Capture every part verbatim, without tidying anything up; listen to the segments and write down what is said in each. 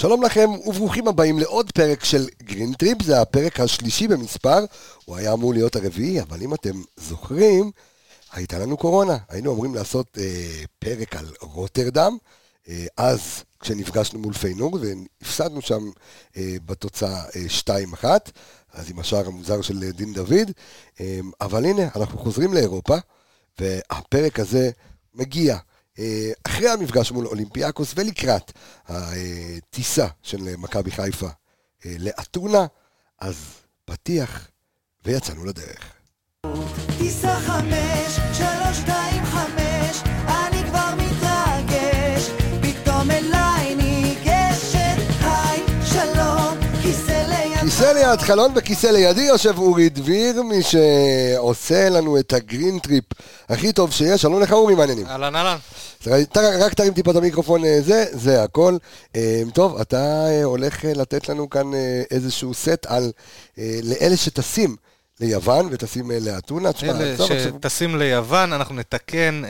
שלום לכם וברוכים הבאים לעוד פרק של גרין טריפ, זה הפרק השלישי במספר, הוא היה אמור להיות הרביעי, אבל אם אתם זוכרים, הייתה לנו קורונה, היינו אמורים לעשות אה, פרק על רוטרדם, אה, אז כשנפגשנו מול פיינורד והפסדנו שם אה, בתוצאה אה, שתיים אחת, אז עם השער המוזר של דין דוד, אה, אבל הנה אנחנו חוזרים לאירופה, והפרק הזה מגיע. אחרי המפגש מול אולימפיאקוס ולקראת הטיסה של מכבי חיפה לאתונה, אז פתיח ויצאנו לדרך. טיסה חמש, שלוש, שתיים, חמש, אני כבר מתרגש, פתאום אליי ניגשת, היי, שלום, כיסא ליד... כיסא ליד חלון וכיסא לידי יושב אורי דביר, מי שעושה לנו את הגרין טריפ הכי טוב שיש. שלום לך אורי, מעניינים. אלן, אלן. רק תרים טיפה את המיקרופון, זה, זה הכל. טוב, אתה הולך לתת לנו כאן איזשהו סט על לאלה שטסים ליוון וטסים לאתונה. אלה שטסים ליוון, אנחנו נתקן,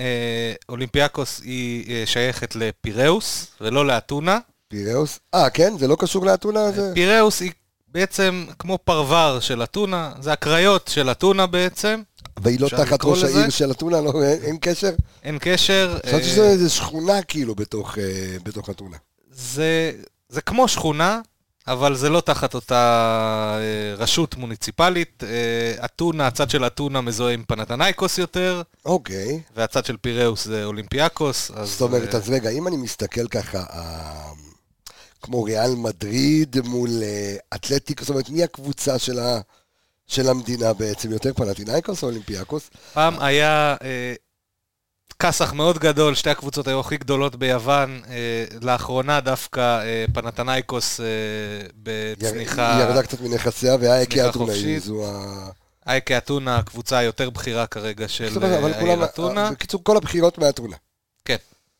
אולימפיאקוס היא שייכת לפיראוס ולא לאתונה. פיראוס, אה כן, זה לא קשור לאתונה? פיראוס היא בעצם כמו פרוור של אתונה, זה הקריות של אתונה בעצם. והיא לא תחת ראש לזה? העיר של אתונה, לא, אין, אין קשר? אין קשר. זאת אומרת אה... שזה איזו שכונה כאילו בתוך, אה, בתוך אתונה. זה, זה כמו שכונה, אבל זה לא תחת אותה אה, רשות מוניציפלית. אה, אתונה, הצד של אתונה מזוהה עם פנתנייקוס יותר. אוקיי. והצד של פיראוס זה אולימפיאקוס. אז, זאת אומרת, אה... אז רגע, אם אני מסתכל ככה... אה... כמו ריאל מדריד מול אה, אתלטיקוס, זאת אומרת, מי הקבוצה של ה... של המדינה בעצם יותר, פנתינייקוס או אולימפיאקוס? פעם היה אה, כסח מאוד גדול, שתי הקבוצות היו הכי גדולות ביוון, אה, לאחרונה דווקא אה, פנתינייקוס אה, בצניחה... היא ירדה קצת מנכסיה, והאיקה אתונה היא זו ה... האיקה אתונה, הקבוצה היותר בכירה כרגע של העיר אתונה. בקיצור, כל הבחירות מהאתונה. כן.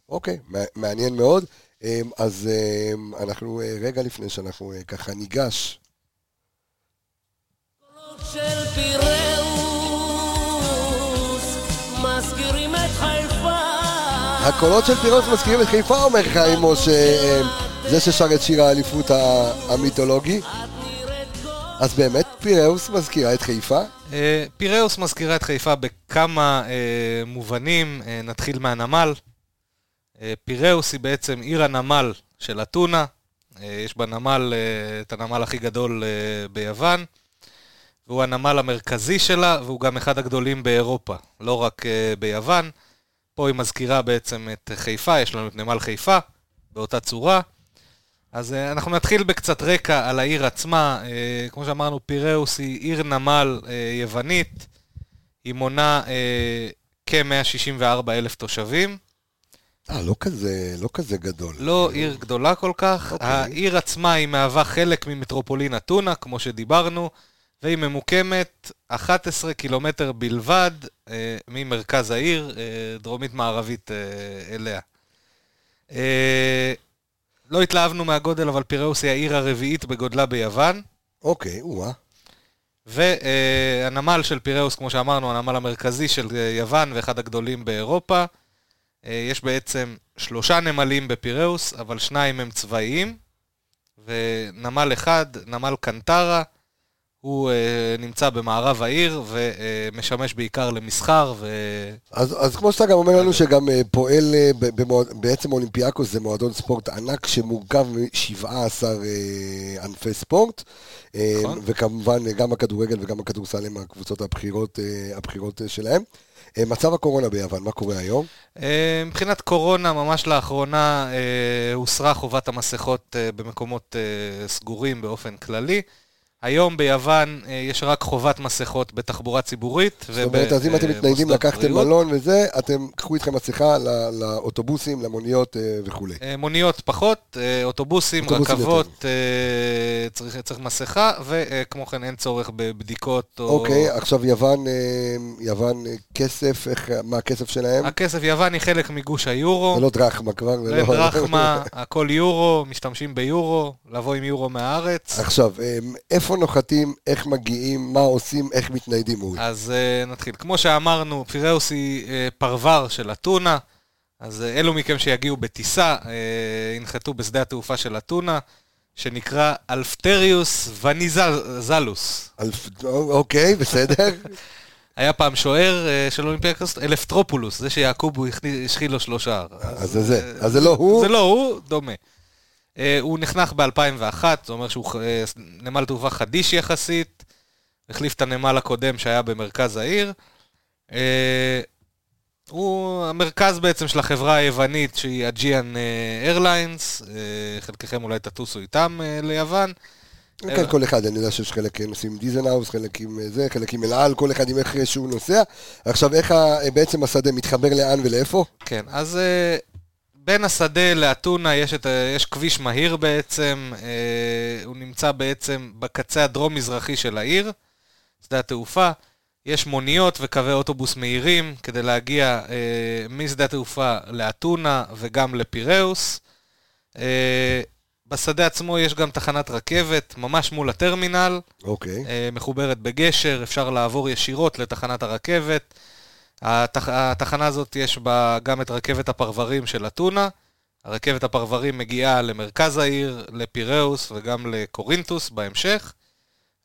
אוקיי, מעניין מאוד. אז אנחנו רגע לפני שאנחנו ככה ניגש... של פיראוס מזכירים את חיפה, הקולות של פיראוס מזכירים את חיפה, אומר חיים משה, זה ששר את שיר האליפות המיתולוגי. אז באמת פיראוס מזכירה את חיפה? פיראוס מזכירה את חיפה בכמה מובנים. נתחיל מהנמל. פיראוס היא בעצם עיר הנמל של אתונה, יש בנמל את הנמל הכי גדול ביוון, והוא הנמל המרכזי שלה, והוא גם אחד הגדולים באירופה, לא רק uh, ביוון. פה היא מזכירה בעצם את חיפה, יש לנו את נמל חיפה, באותה צורה. אז uh, אנחנו נתחיל בקצת רקע על העיר עצמה. Uh, כמו שאמרנו, פיראוס היא עיר נמל uh, יוונית, היא מונה uh, כ-מאה שישים וארבעה אלף תושבים. אה, לא כזה, לא כזה גדול. לא עיר גדולה כל כך. אוקיי. העיר עצמה היא מהווה חלק ממטרופולין אתונה, כמו שדיברנו, והיא ממוקמת אחד עשר קילומטר בלבד אה, ממרכז העיר, אה, דרומית מערבית אה, אליה. אה, לא התלהבנו מהגודל, אבל פיראוס היא העיר הרביעית בגודלה ביוון. אוקיי, וואה. והנמל של פיראוס, כמו שאמרנו, הנמל המרכזי של יוון ואחד הגדולים באירופה. אה, יש בעצם שלושה נמלים בפיראוס, אבל שניים הם צבאיים. ונמל אחד, נמל קנטרה, הוא uh, נמצא במערב העיר ומשמש uh, בעיקר למסחר ו... אז, אז כמו שאתה גם אומר לנו שגם uh, פועל uh, במועד... בעצם אולימפיאקוס זה מועדון ספורט ענק שמורכב מ-שבעה עשר uh, ענפי ספורט, uh, וכמובן uh, גם הכדורגל וגם הכדורסל הם הקבוצות הבחירות, uh, הבחירות uh, שלהם. uh, מצב הקורונה ביוון, מה קורה היום? Uh, מבחינת קורונה ממש לאחרונה uh, הוסרה חובת המסכות uh, במקומות uh, סגורים באופן כללי. היום ביוון יש רק חובת מסכות בתחבורה ציבורית. זאת אומרת, אז אם אתם מתניידים, לקחתם מלון וזה, אתם קחו איתכם מסכה לאוטובוסים, למוניות וכו'. מוניות פחות, אוטובוסים, רכבות, צריך מסכה, וכמו כן אין צורך בבדיקות. אוקיי, עכשיו יוון, יוון כסף, מה הכסף שלהם? הכסף יוון היא חלק מגוש היורו. זה לא דרחמה כבר. זה לא דרחמה, הכל יורו, משתמשים ביורו, לבוא עם יורו מהארץ. עכשיו, איפה נוחתים, איך מגיעים, מה עושים, איך מתניידים. אז uh, נתחיל. כמו שאמרנו, פיראוס היא uh, פרוור של אתונה, אז אלו מכם שיגיעו בטיסה, ינחתו בשדה התעופה של אתונה, שנקרא אלפטריוס וניזלוס. אוקיי, בסדר. היה פעם שוער של אולימפיאקוס, אלפטרופולוס, זה שיעקובו השחיל לו שלושה. אז זה לא הוא? זה לא הוא, דומה. הוא נחנך ב-אלפיים ואחת, זה אומר שהוא נמל תעופה חדיש יחסית, החליף את הנמל הקודם שהיה במרכז העיר. הוא המרכז בעצם של החברה היוונית שהיא Aegean Airlines, חלקכם אולי תטוסו איתם ליוון. כן, כל אחד, אני יודע שיש חלק נוסעים דיזנהאוס, חלק עם זה, חלק עם אל על, כל אחד עם איך שהוא נוסע. עכשיו, איך בעצם השדה מתחבר לאן ולאיפה? כן, אז בין השדה לאתונה יש, את, יש כביש מהיר בעצם, הוא נמצא בעצם בקצה הדרום-מזרחי של העיר, שדה התעופה. יש מוניות וקווי אוטובוס מהירים כדי להגיע אה, משדה התעופה לאתונה וגם לפיראוס. אה, בשדה עצמו יש גם תחנת רכבת, ממש מול הטרמינל, אוקיי. אה, מחוברת בגשר, אפשר לעבור ישירות לתחנת הרכבת. התח... התחנה הזאת יש בה גם את רכבת הפרברים של אתונה. הרכבת הפרברים מגיעה למרכז העיר, לפיראוס וגם לקורינטוס בהמשך.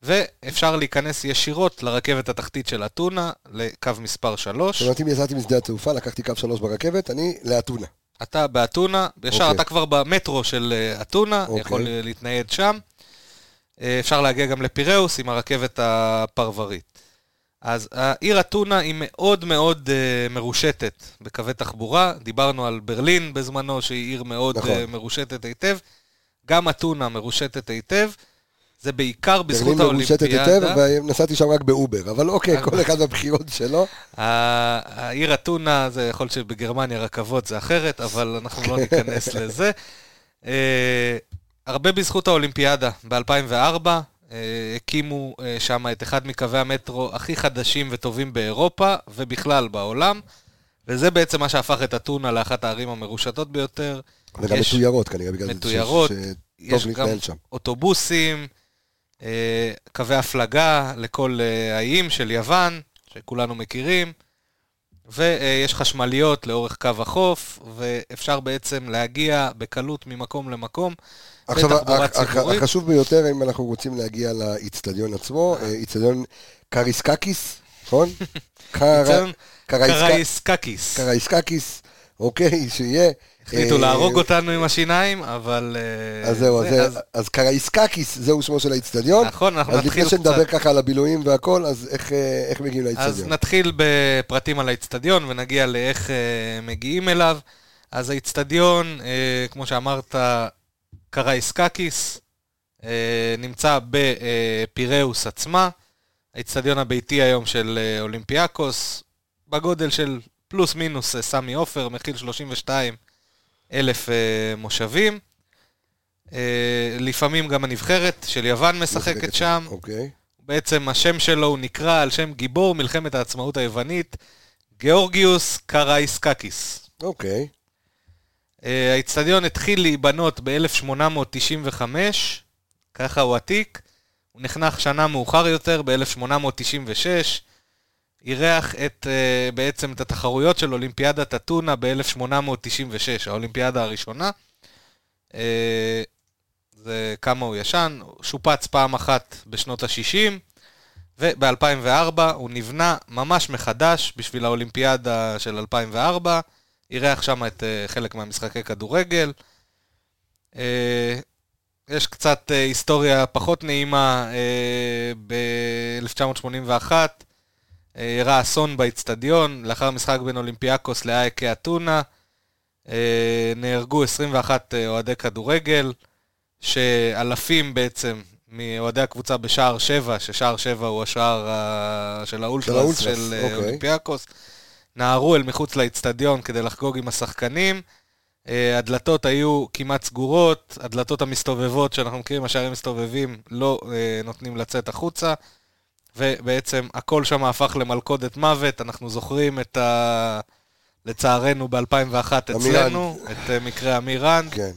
ואפשר להיכנס ישירות לרכבת התחתית של אתונה, לקו מספר שלוש. זאת אומרת, אם יצאתי משדה התעופה, לקחתי קו שלוש ברכבת, אני לאתונה. אתה באתונה, ישר okay. אתה כבר במטרו של אתונה, okay. יכול להתנייד שם. אפשר להגיע גם לפיראוס עם הרכבת הפרברית. אז העיר אתונה היא מאוד מאוד מרושתת בקווי תחבורה. דיברנו על ברלין בזמנו, שהיא עיר מאוד נכון. מרושתת היטב. גם אתונה מרושתת היטב. זה בעיקר בזכות האולימפיאדה. ונסעתי שם רק באובר, אבל אוקיי, כל אחד בבחירות שלו. העיר אתונה, זה יכול להיות שבגרמניה רכבות זה אחרת, אבל אנחנו לא ניכנס לזה. הרבה בזכות האולימפיאדה. ב-אלפיים וארבע הקימו שם את אחד מקווי המטרו הכי חדשים וטובים באירופה, ובכלל בעולם. וזה בעצם מה שהפך את אתונה לאחת הערים המרושתות ביותר. וגם מתוירות, כנראה, בגלל זה שטוב להתנהל שם. אוטובוסים, קווי הפלגה לכל האיים של יוון, שכולנו מכירים, ויש חשמליות לאורך קו החוף, ואפשר בעצם להגיע בקלות ממקום למקום. עכשיו, החשוב ביותר, אם אנחנו רוצים להגיע לאצטדיון עצמו, אצטדיון קריסקקיס, נכון? קרייסקקיס. קרייסקקיס, אוקיי, שיהיה. החליטו להרוג אותנו עם השיניים, אבל... אז זהו, אז קרייסקקיס, זהו שמו של האצטדיון. נכון, אנחנו נתחיל קצת. אז לפני שנדבר ככה על הבילויים והכל, אז איך מגיעים לאצטדיון? אז נתחיל בפרטים על האצטדיון, ונגיע לאיך מגיעים אליו. אז האצטדיון, כמו שאמרת, קרייסקקיס, נמצא בפיראוס עצמה. האצטדיון הביתי היום של אולימפיאקוס, בגודל של פלוס מינוס סמי אופר, מכיל שלושים ושתיים אלף uh, מושבים. Uh, לפעמים גם הנבחרת של יוון משחקת שם. אוקיי. בעצם השם שלו הוא נקרא על שם גיבור מלחמת העצמאות היוונית, גאורגיוס קרייסקקיס. אוקיי. Uh, האצטדיון התחיל להיבנות ב-אלף שמונה מאות תשעים וחמש, ככה הוא עתיק. הוא נחנך שנה מאוחר יותר, ב-אלף שמונה מאות תשעים ושש. אירח את, uh, בעצם את התחרויות של אולימפיאדת אתונה ב-אלף שמונה מאות תשעים ושש, האולימפיאדה הראשונה. Uh, זה כמה הוא ישן, שופץ פעם אחת בשנות ה-שישים, וב-אלפיים וארבע הוא נבנה ממש מחדש בשביל האולימפיאדה של אלפיים וארבע, אירח שם את uh, חלק מהמשחקי כדורגל. Uh, יש קצת uh, היסטוריה פחות נעימה uh, ב-אלף תשע מאות שמונים ואחת, אירע אסון באצטדיון, לאחר משחק בין אולימפיאקוס לאיי-קיי אתונה, נהרגו עשרים ואחת אוהדי כדורגל, שאלפים בעצם מאוהדי הקבוצה בשער שבע, ששער שבע הוא השער של האולטרס של אולימפיאקוס, נערו אל מחוץ לאצטדיון כדי לחגוג עם השחקנים, הדלתות היו כמעט סגורות, הדלתות המסתובבות שאנחנו מכירים, השערים מסתובבים לא נותנים לצאת החוצה, ובעצם הכל שם הפך למלכודת מוות, אנחנו זוכרים את ה... לצערנו ב-אלפיים ואחת אצלנו, את מקרה אמירן, כן.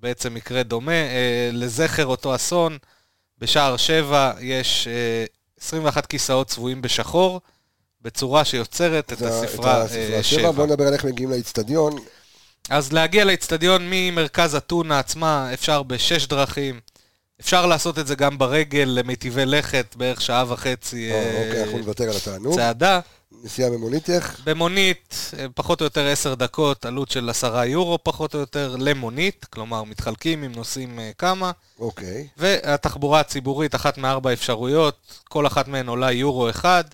בעצם מקרה דומה, לזכר אותו אסון, בשער שבע יש עשרים ואחת כיסאות צבועים בשחור, בצורה שיוצרת את הספרה שבע. בואו נדבר על איך מגיעים לאצטדיון. אז להגיע לאצטדיון ממרכז אתונה עצמה אפשר בשש דרכים. אפשר לעשות את זה גם ברגל למטיבי לכת, בערך שעה וחצי. אוקיי, אנחנו נוותר על התענוג. צעדה. נסיעה במונית איך? במונית, פחות או יותר עשר דקות, עלות של עשרה יורו פחות או יותר למונית, כלומר מתחלקים אם נוסעים כמה. אוקיי. והתחבורה הציבורית, אחת מארבע אפשרויות, כל אחת מהן עולה יורו אחד,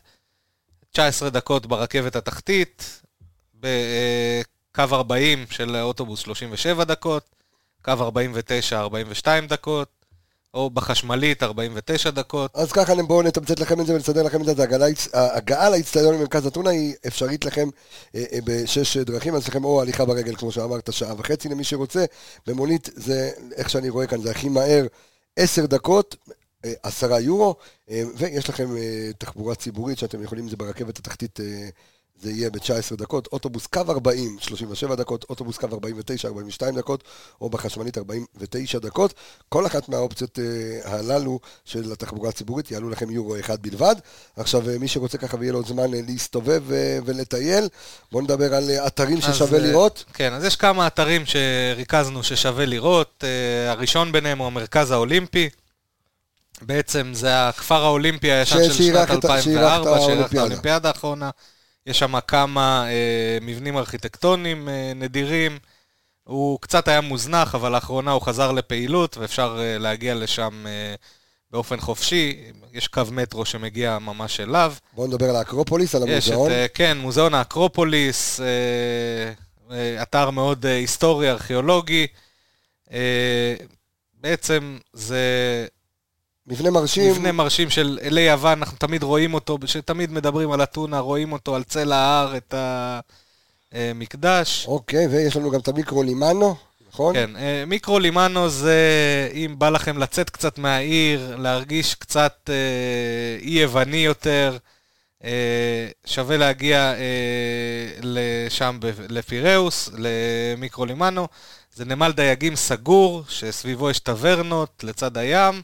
תשע עשרה דקות ברכבת התחתית, בקו ארבעים של אוטובוס שלושים ושבע דקות, קו ארבעים ותשע ארבעים ושתיים דקות, או בחשמלית, ארבעים ותשע דקות. אז ככה, בואו נתמצת לכם את זה ולסדר לכם את זה. ההגעה לאצטדיון ממרכז אתונה היא אפשרית לכם בשש דרכים. אז לכם או הליכה ברגל, כמו שאמרת, שעה וחצי למי שרוצה. במונית, זה, איך שאני רואה כאן, זה הכי מהר, עשר דקות, עשרה יורו, ויש לכם תחבורה ציבורית שאתם יכולים, זה ברכבת התחתית, זה יהיה ב-תשע עשרה דקות, אוטובוס קו ארבעים, שלושים ושבע דקות, אוטובוס קו ארבעים ותשע, ארבעים ושתיים דקות, או בחשמלית ארבעים ותשע דקות. כל אחת מהאופציות הללו של התחבורה הציבורית יעלו לכם יורו אחד בלבד. עכשיו, מי שרוצה ככה ויהיה לו זמן להסתובב ולטייל, בואו נדבר על אתרים ששווה לראות. כן, אז יש כמה אתרים שריכזנו ששווה לראות. הראשון ביניהם הוא המרכז האולימפי. בעצם זה הכפר האולימפי הישן של שנת אלפיים וארבע, שאירח את האולימפיאדה האחרונה. יש שם כמה אה, מבנים ארכיטקטוניים אה, נדירים, הוא קצת היה מוזנח, אבל לאחרונה הוא חזר לפעילות, ואפשר אה, להגיע לשם אה, באופן חופשי, יש קו מטרו שמגיע ממש אליו. בואו נדבר על האקרופוליס, על המוזיאון. את, אה, כן, מוזיאון האקרופוליס, אה, אה, אתר מאוד אה, היסטורי, ארכיאולוגי, אה, בעצם זה... מבנה מרשים. מבנה מרשים של אלי יוון, אנחנו תמיד רואים אותו, שתמיד מדברים על אתונה, רואים אותו על צל ההר, את המקדש. אוקיי, ויש לנו גם את המיקרולימנו, נכון? כן, מיקרולימנו זה, אם בא לכם לצאת קצת מהעיר, להרגיש קצת אי יווני יותר, שווה להגיע לשם לפיראוס, למיקרולימנו, זה נמל דייגים סגור, שסביבו יש טברנות לצד הים,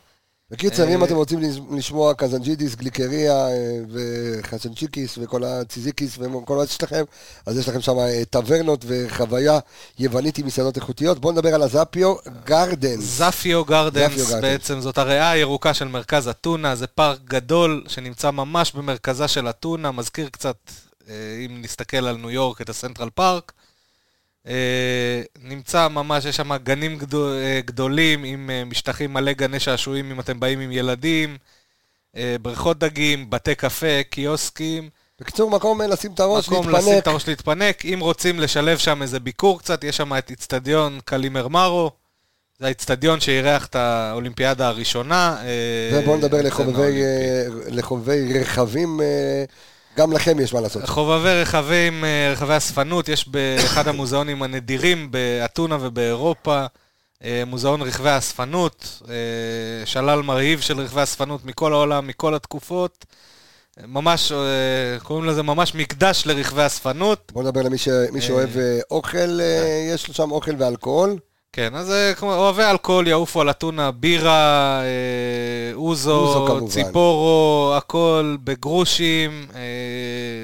בקיצר, אם אתם רוצים לשמוע קזנג'ידיס, גליקריה וחסנצ'יקיס וכל הציזיקיס וכל עוד שלכם, אז יש לכם שם טברנות וחוויה יוונית עם מסעדות איכותיות. בואו נדבר על הזאפיו גרדנס. זאפיו גרדנס, בעצם זאת הריאה הירוקה של מרכז אתונה, זה פארק גדול שנמצא ממש במרכזה של אתונה, מזכיר קצת, אם נסתכל על ניו יורק, את הסנטרל פארק. נמצא ממש, יש שם גנים גדולים עם משטחים מלא גני שעשועים אם אתם באים עם ילדים, בריכות דגים, בתי קפה, קיוסקים. בקיצור, מקום לשים את הראש, להתפנק. מקום לשים את הראש, להתפנק. אם רוצים לשלב שם איזה ביקור קצת, יש שם את אצטדיון קלימרמרו, זה האצטדיון שאירח את האולימפיאדה הראשונה. ובואו נדבר לחובבי רכבים. גם לכם יש מה לעשות. חובבי רכבים, רכבי הספנות, יש באחד המוזיאונים הנדירים באתונה ובאירופה, מוזיאון רכבי הספנות, שלל מרהיב של רכבי הספנות מכל העולם, מכל התקופות, ממש, קוראים לזה ממש מקדש לרכבי הספנות. בוא נדבר למי ש... מי שאוהב אוכל, יש לו שם אוכל ואלכוהול. כן, אז אוהבי אלכוהול יעופו על אתונה, בירה, אוזו, ציפורו, הכל בגרושים,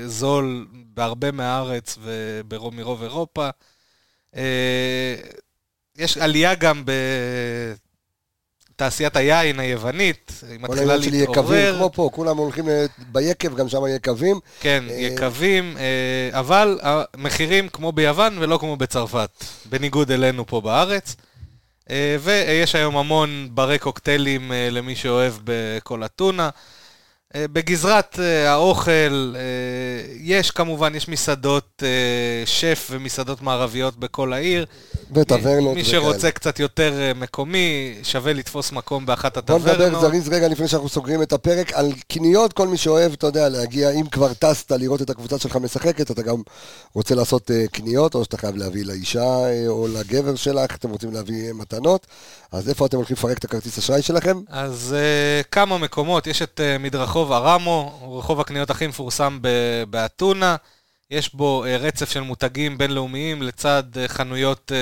זול בהרבה מהארץ וברוב אירופה. יש עלייה גם בתעשיית היין היוונית, היא מתחילה להתעורר. כמו פה, כולם הולכים ביקב, גם שם יקבים. כן, יקבים, אבל המחירים כמו ביוון ולא כמו בצרפת, בניגוד אלינו פה בארץ. ויש היום המון ברי קוקטיילים למי שאוהב בכל אתונה. בגזרת האוכל יש כמובן, יש מסעדות שף ומסעדות מערביות בכל העיר. וטברנות. מי שרוצה קצת יותר מקומי, שווה לתפוס מקום באחת הטברנות. בוא נדבר זריז רגע לפני שאנחנו סוגרים את הפרק, על קניות, כל מי שאוהב, אתה יודע, להגיע, אם כבר טסת לראות את הקבוצה שלך משחקת, אתה גם רוצה לעשות קניות, או שאתה חייב להביא לאישה או לגבר שלך, אתם רוצים להביא מתנות, אז איפה אתם הולכים לפרק את הכרטיס אשראי שלכם? אז כמה מקומות, יש את מדרחוב ארמו, רחוב הקניות הכי מפורסם באתונה, יש בו רצף של מותגים בינלאומיים לצד חנויות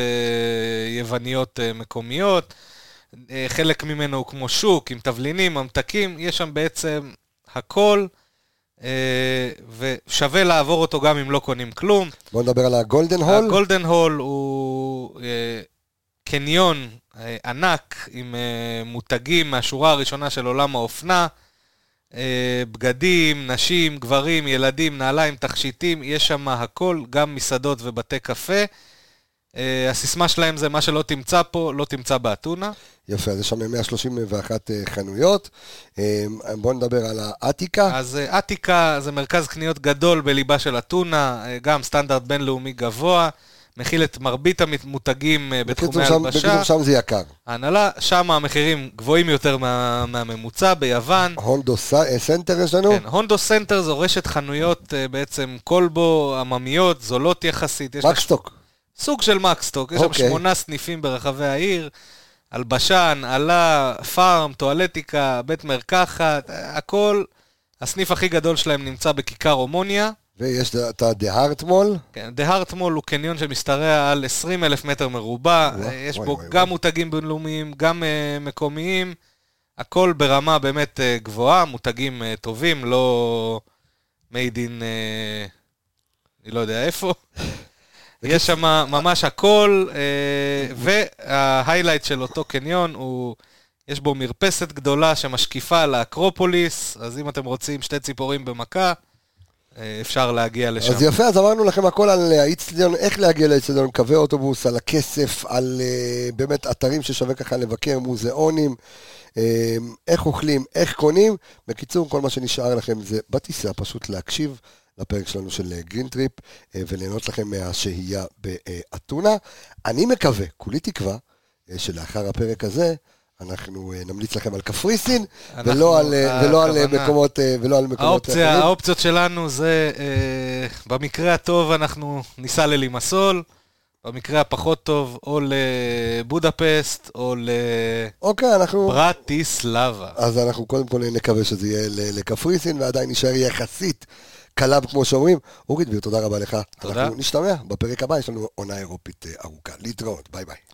יווניות מקומיות, חלק ממנו הוא כמו שוק, עם תבלינים, ממתקים, יש שם בעצם הכל, ושווה לעבור אותו גם אם לא קונים כלום. בוא נדבר על הגולדן הול. הגולדן הול הוא קניון ענק עם מותגים מהשורה הראשונה של עולם האופנה, בגדים, נשים, גברים, ילדים, נעליים, תכשיטים, יש שם הכל, גם מסעדות ובתי קפה. הסיסמה שלהם זה מה שלא תמצא פה, לא תמצא באתונה. יפה, אז יש שם מאה שלושים ואחת חנויות. בואו נדבר על האתיקה. אז אתיקה זה מרכז קניות גדול בליבה של אתונה, גם סטנדרט בינלאומי גבוה, מכיל את מרבית המותגים בתחומי הלבשה. בקיצור שם זה יקר. ההנהלה, שם המחירים גבוהים יותר מה, מהממוצע ביוון. הונדוס סנטר יש לנו? כן, הונדוס סנטר זו רשת חנויות בעצם קולבו, עממיות, זולות יחסית. מקסטוק. לש... סוג של מקסטוק, יש okay. שם שמונה סניפים ברחבי העיר, אלבשן, עלה, פארם, טואלטיקה, בית מרקחת, הכל. הסניף הכי גדול שלהם נמצא בכיכר אומוניה. ויש את דה-הארט מול? כן, דה-הארט מול הוא קניון שמשתרע על עשרים אלף מטר מרובע, יש בו גם מותגים בינלאומיים, גם מקומיים, הכל ברמה באמת גבוהה, מותגים טובים, לא made in, אני לא יודע איפה, יש שם ממש הכל, וההיילייט של אותו קניון הוא, יש בו מרפסת גדולה שמשקיפה על האקרופוליס, אז אם אתם רוצים שתי ציפורים במכה, אפשר להגיע לשם. אז יפה, אז אמרנו לכם הכל על האיצטדיון, איך להגיע לאיצטדיון, קווי אוטובוס, על הכסף, על באמת אתרים ששווה ככה לבקר, מוזיאונים, איך אוכלים, איך קונים. בקיצור, כל מה שנשאר לכם זה בטיסה, פשוט להקשיב לפרק שלנו של גרין טריפ, וליהנות לכם מהשהייה באתונה. אני מקווה, כולי תקווה, שלאחר הפרק הזה, אנחנו נמליץ לכם על קפריסין, ולא על, ולא על מקומות, ולא על מקומות האופציה, אחרים. האופציות שלנו זה, במקרה הטוב אנחנו ניסע ללימסול, במקרה הפחות טוב, או לבודפסט, או לברטיסלבה. אז אנחנו קודם כל נקווה שזה יהיה לקפריסין, ועדיין נשאר יחסית קלאב, כמו שאומרים. אורי דביר, תודה רבה לך. תודה. אנחנו נשתמע בפרק הבא, יש לנו עונה אירופית ארוכה. להתראות, ביי ביי.